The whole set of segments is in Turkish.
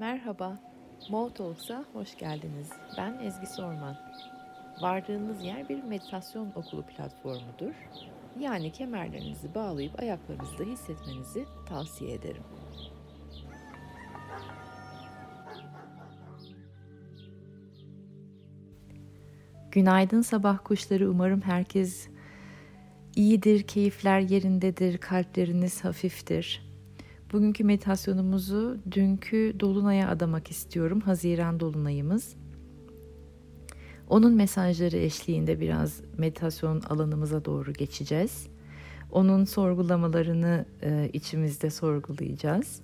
Merhaba, Motolks'a hoş geldiniz. Ben Ezgi Sorman. Vardığınız yer bir meditasyon okulu platformudur. Yani kemerlerinizi bağlayıp ayaklarınızda hissetmenizi tavsiye ederim. Günaydın sabah kuşları. Umarım herkes iyidir, keyifler yerindedir, kalpleriniz hafiftir. Bugünkü meditasyonumuzu dünkü dolunaya adamak istiyorum. Haziran dolunayımız. Onun mesajları eşliğinde biraz meditasyon alanımıza doğru geçeceğiz. Onun sorgulamalarını içimizde sorgulayacağız.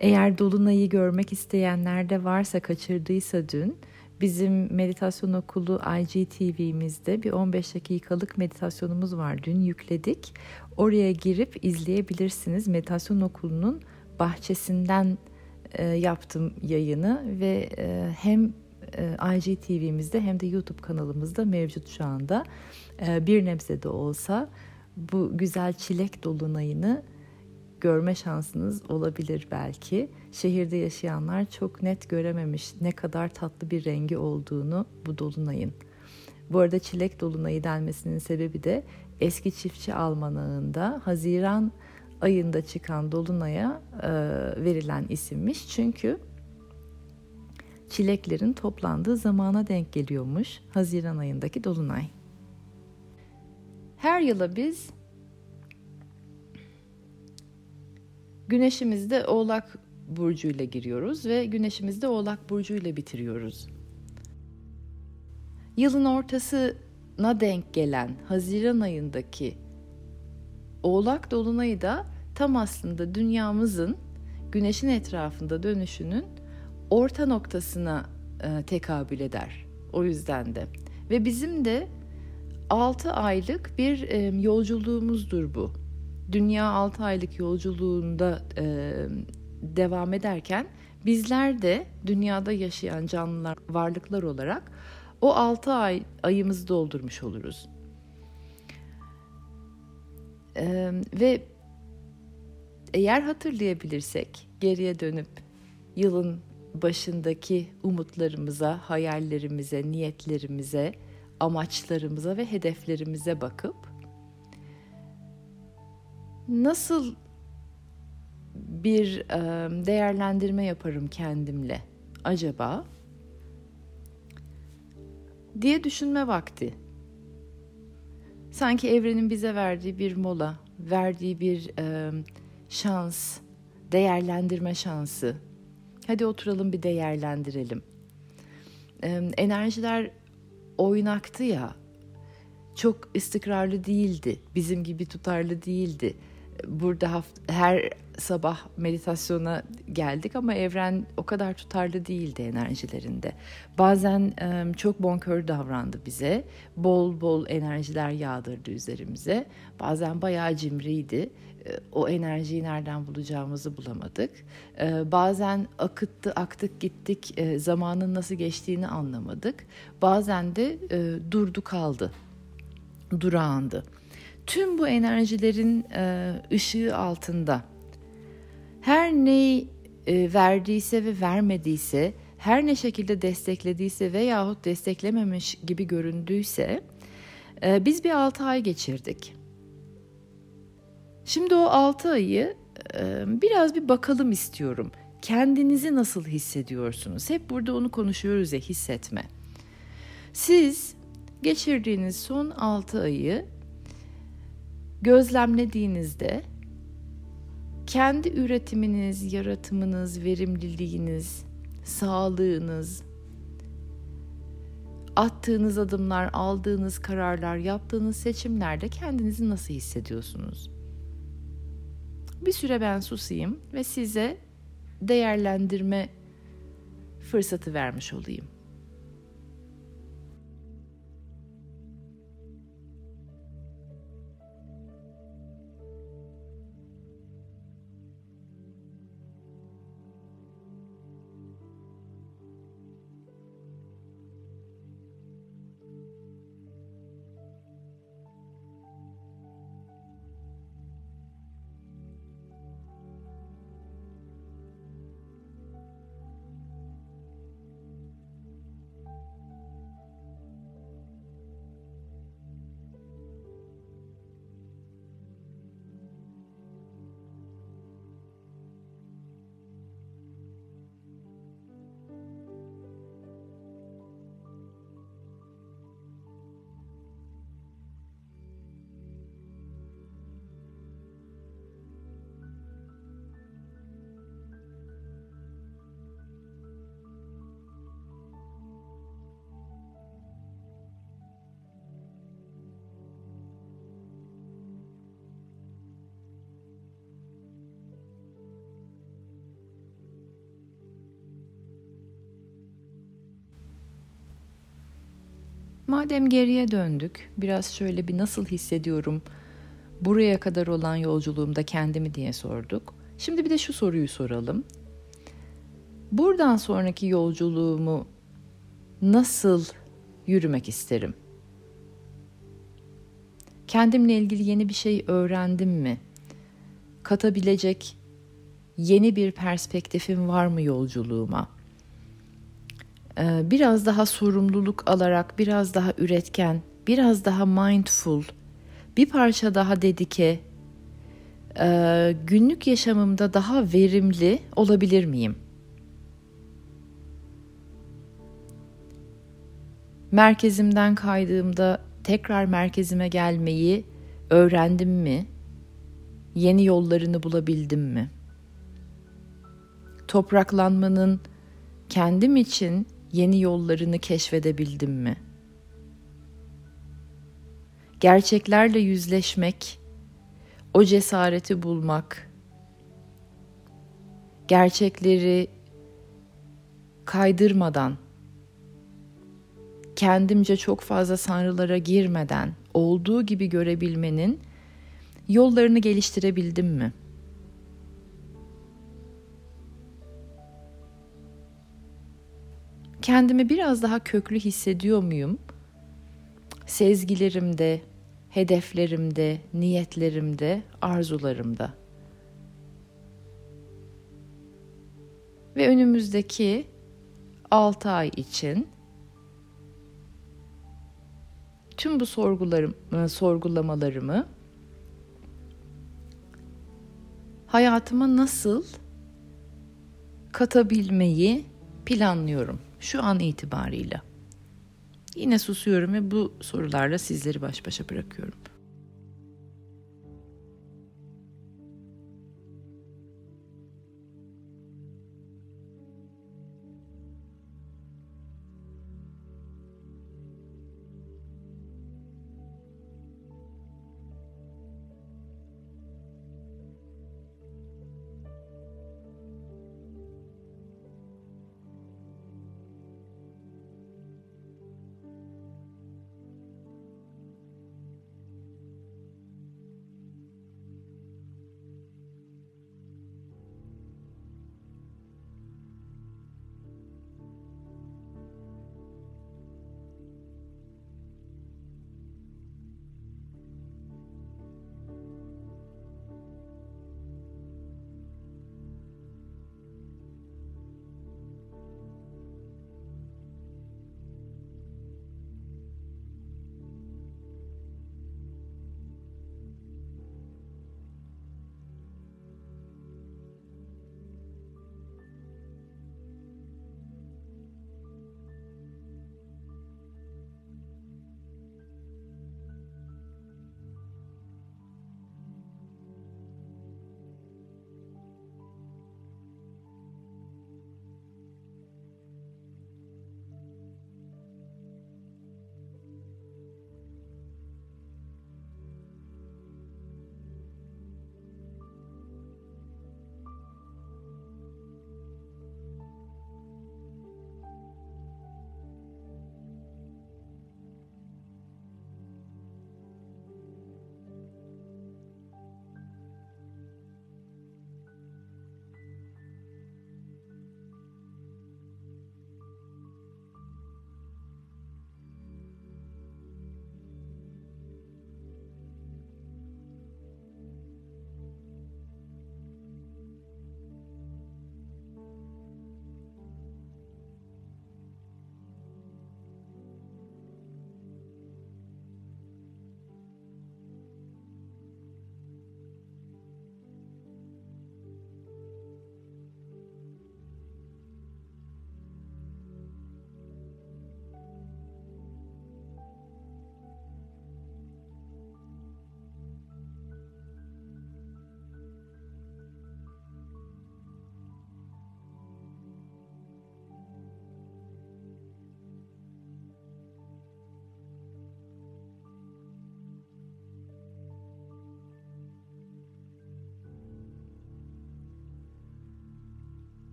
Eğer dolunayı görmek isteyenler de varsa, kaçırdıysa dün bizim meditasyon okulu IGTV'mizde bir 15 dakikalık meditasyonumuz var. Dün yükledik. Oraya girip izleyebilirsiniz. Meditasyon okulunun bahçesinden yaptım yayını ve hem IGTV'mizde hem de YouTube kanalımızda mevcut şu anda. Bir nebze de olsa bu güzel çilek dolunayını görme şansınız olabilir belki. Şehirde yaşayanlar çok net görememiş ne kadar tatlı bir rengi olduğunu bu dolunayın. Bu arada çilek dolunayı denmesinin sebebi de eski çiftçi almanağında Haziran ayında çıkan dolunaya verilen isimmiş. Çünkü çileklerin toplandığı zamana denk geliyormuş Haziran ayındaki dolunay. Her yıla biz Güneşimizde Oğlak burcuyla giriyoruz ve Güneşimizde Oğlak burcuyla bitiriyoruz. Yılın ortasına denk gelen Haziran ayındaki Oğlak dolunayı da tam aslında dünyamızın Güneş'in etrafında dönüşünün orta noktasına tekabül eder. O yüzden de ve bizim de 6 aylık bir yolculuğumuzdur bu. Dünya 6 aylık yolculuğunda devam ederken bizler de dünyada yaşayan canlılar, varlıklar olarak o 6 ayımızı doldurmuş oluruz. Ve eğer hatırlayabilirsek geriye dönüp yılın başındaki umutlarımıza, hayallerimize, niyetlerimize, amaçlarımıza ve hedeflerimize bakıp nasıl bir değerlendirme yaparım kendimle acaba diye düşünme vakti. Sanki evrenin bize verdiği bir mola, verdiği bir şans, değerlendirme şansı. Hadi oturalım bir değerlendirelim. Enerjiler oynaktı ya, çok istikrarlı değildi, bizim gibi tutarlı değildi. Burada her sabah meditasyona geldik ama evren o kadar tutarlı değildi enerjilerinde. Bazen çok bonkör davrandı bize, bol bol enerjiler yağdırdı üzerimize. Bazen bayağı cimriydi, o enerjiyi nereden bulacağımızı bulamadık. Bazen aktık gittik, zamanın nasıl geçtiğini anlamadık. Bazen de durdu kaldı, durağandı. Tüm bu enerjilerin ışığı altında her neyi verdiyse ve vermediyse, her ne şekilde desteklediyse veyahut desteklememiş gibi göründüyse biz bir 6 ay geçirdik. Şimdi o 6 ayı biraz bir bakalım istiyorum. Kendinizi nasıl hissediyorsunuz? Hep burada onu konuşuyoruz ya, hissetme. Siz geçirdiğiniz son 6 ayı gözlemlediğinizde kendi üretiminiz, yaratımınız, verimliliğiniz, sağlığınız, attığınız adımlar, aldığınız kararlar, yaptığınız seçimlerde kendinizi nasıl hissediyorsunuz? Bir süre ben susayım ve size değerlendirme fırsatı vermiş olayım. Madem geriye döndük, biraz şöyle bir nasıl hissediyorum buraya kadar olan yolculuğumda kendimi diye sorduk. Şimdi bir de şu soruyu soralım. Buradan sonraki yolculuğumu nasıl yürümek isterim? Kendimle ilgili yeni bir şey öğrendim mi? Katabilecek yeni bir perspektifim var mı yolculuğuma? Biraz daha sorumluluk alarak, biraz daha üretken, biraz daha mindful, bir parça daha dedike, günlük yaşamımda daha verimli olabilir miyim? Merkezimden kaydığımda tekrar merkezime gelmeyi öğrendim mi? Yeni yollarını bulabildim mi? Topraklanmanın kendim için yeni yollarını keşfedebildim mi? Gerçeklerle yüzleşmek, o cesareti bulmak, gerçekleri kaydırmadan, kendimce çok fazla sanrılara girmeden olduğu gibi görebilmenin yollarını geliştirebildim mi? Kendimi biraz daha köklü hissediyor muyum? Sezgilerimde, hedeflerimde, niyetlerimde, arzularımda. Ve önümüzdeki 6 ay için tüm bu sorgulamalarımı hayatıma nasıl katabilmeyi planlıyorum şu an itibarıyla. Yine susuyorum ve bu sorularla sizleri baş başa bırakıyorum.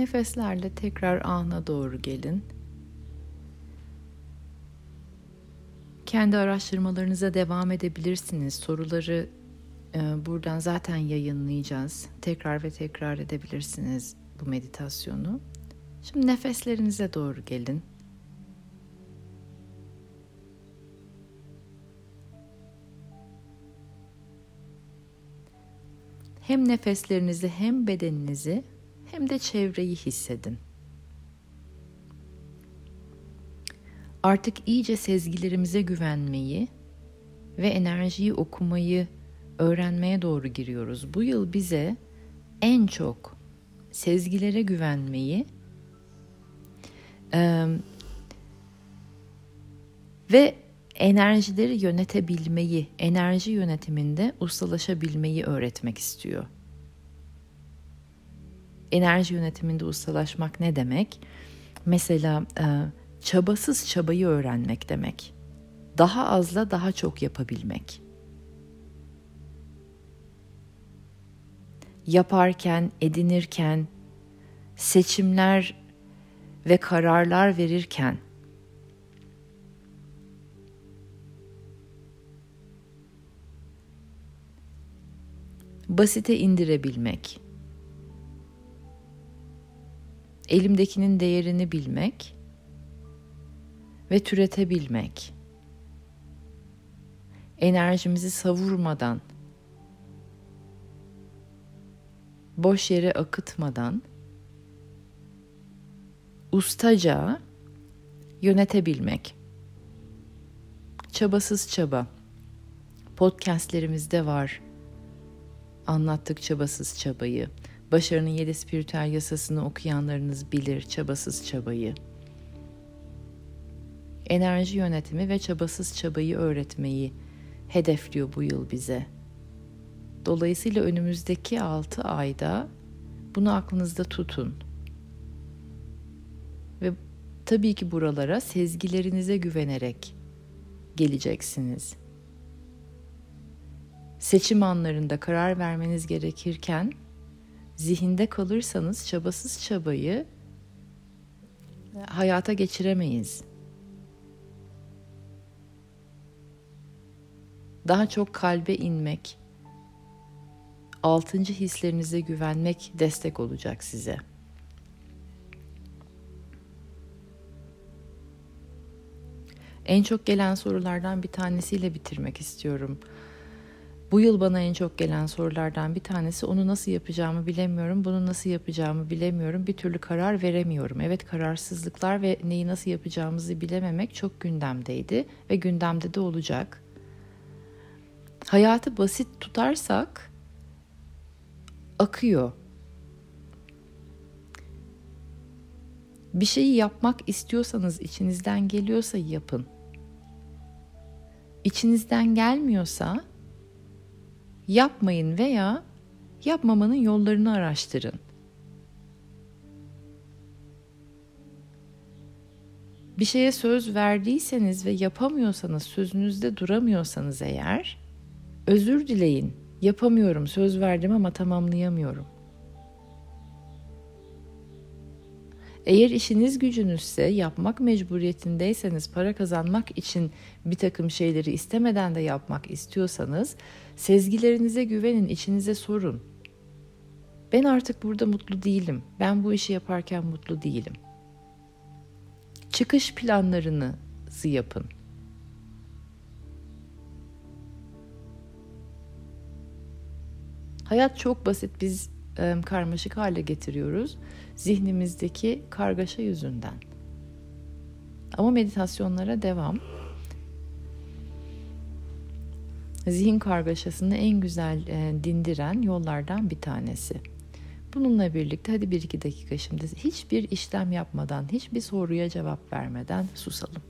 Nefeslerle tekrar ana doğru gelin. Kendi araştırmalarınıza devam edebilirsiniz. Soruları buradan zaten yayınlayacağız. Tekrar ve tekrar edebilirsiniz bu meditasyonu. Şimdi nefeslerinize doğru gelin. Hem nefeslerinizi hem bedeninizi hem de çevreyi hissedin. Artık iyice sezgilerimize güvenmeyi ve enerjiyi okumayı öğrenmeye doğru giriyoruz. Bu yıl bize en çok sezgilere güvenmeyi ve enerjileri yönetebilmeyi, enerji yönetiminde ustalaşabilmeyi öğretmek istiyor. Enerji yönetiminde ustalaşmak ne demek? Mesela çabasız çabayı öğrenmek demek. Daha azla daha çok yapabilmek. Yaparken, edinirken, seçimler ve kararlar verirken basite indirebilmek, elimdekinin değerini bilmek ve türetebilmek, enerjimizi savurmadan, boş yere akıtmadan ustaca yönetebilmek. Çabasız çaba. Podcastlerimizde var. Anlattık çabasız çabayı. Başarının 7 spiritüel yasasını okuyanlarınız bilir çabasız çabayı. Enerji yönetimi ve çabasız çabayı öğretmeyi hedefliyor bu yıl bize. Dolayısıyla önümüzdeki 6 ayda bunu aklınızda tutun. Ve tabii ki buralara sezgilerinize güvenerek geleceksiniz. Seçim anlarında karar vermeniz gerekirken zihinde kalırsanız çabasız çabayı hayata geçiremeyiz. Daha çok kalbe inmek, 6. hislerinize güvenmek destek olacak size. En çok gelen sorulardan bir tanesiyle bitirmek istiyorum. Bu yıl bana en çok gelen sorulardan bir tanesi, onu nasıl yapacağımı bilemiyorum, bunu nasıl yapacağımı bilemiyorum, bir türlü karar veremiyorum. Evet, kararsızlıklar ve neyi nasıl yapacağımızı bilememek çok gündemdeydi ve gündemde de olacak. Hayatı basit tutarsak akıyor. Bir şeyi yapmak istiyorsanız, içinizden geliyorsa yapın. İçinizden gelmiyorsa yapmayın veya yapmamanın yollarını araştırın. Bir şeye söz verdiyseniz ve yapamıyorsanız, sözünüzde duramıyorsanız eğer, özür dileyin. Yapamıyorum, söz verdim ama tamamlayamıyorum. Eğer işiniz gücünüzse, yapmak mecburiyetindeyseniz, para kazanmak için bir takım şeyleri istemeden de yapmak istiyorsanız, sezgilerinize güvenin, içinize sorun. Ben artık burada mutlu değilim. Ben bu işi yaparken mutlu değilim. Çıkış planlarınızı yapın. Hayat çok basit, biz karmaşık hale getiriyoruz zihnimizdeki kargaşa yüzünden. Ama meditasyonlara devam. Zihin kargaşasını en güzel dindiren yollardan bir tanesi. Bununla birlikte hadi 1-2 dakika şimdi hiçbir işlem yapmadan, hiçbir soruya cevap vermeden susalım.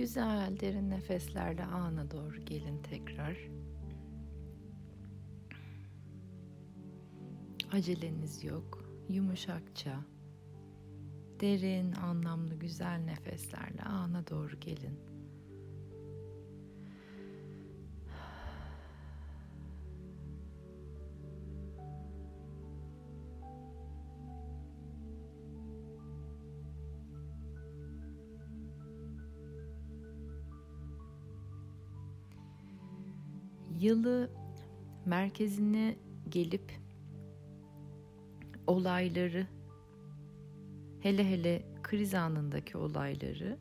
Güzel, derin nefeslerle ana doğru gelin tekrar. Aceleniz yok. Yumuşakça, derin, anlamlı, güzel nefeslerle ana doğru gelin. Yılı merkezine gelip olayları, hele hele kriz anındaki olayları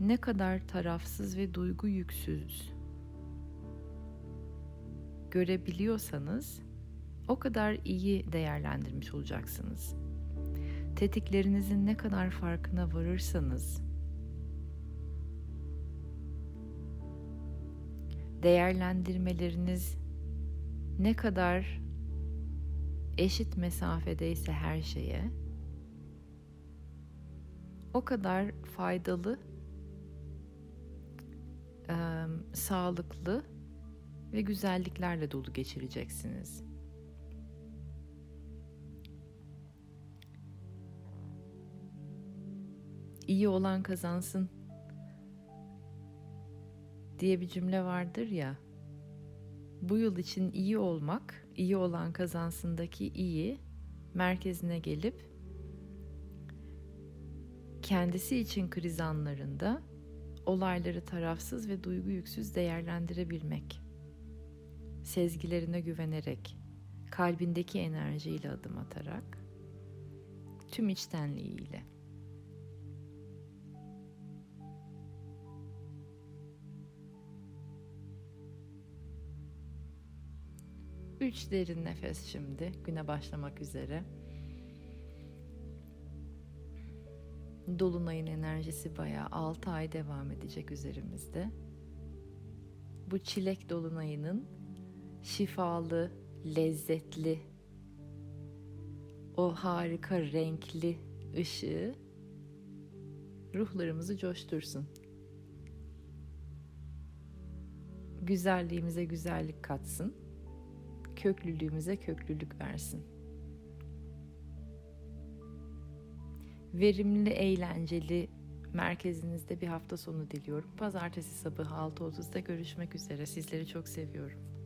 ne kadar tarafsız ve duygu yüksüz görebiliyorsanız o kadar iyi değerlendirmiş olacaksınız. Tetiklerinizin ne kadar farkına varırsanız değerlendirmeleriniz ne kadar eşit mesafedeyse her şeye, o kadar faydalı, sağlıklı ve güzelliklerle dolu geçireceksiniz. İyi olan kazansın diye bir cümle vardır ya. Bu yıl için iyi olmak, iyi olan kazansındaki iyi merkezine gelip kendisi için kriz anlarında olayları tarafsız ve duygu yüksüz değerlendirebilmek. Sezgilerine güvenerek, kalbindeki enerjiyle adım atarak, tüm içtenliğiyle. Üç derin nefes şimdi, güne başlamak üzere. Dolunay'ın enerjisi bayağı 6 ay devam edecek üzerimizde. Bu çilek dolunayının şifalı, lezzetli, o harika renkli ışığı ruhlarımızı coştursun. Güzelliğimize güzellik katsın. Köklülüğümüze köklülük versin. Verimli, eğlenceli merkezinizde bir hafta sonu diliyorum. Pazartesi sabahı 6:30'da görüşmek üzere. Sizleri çok seviyorum.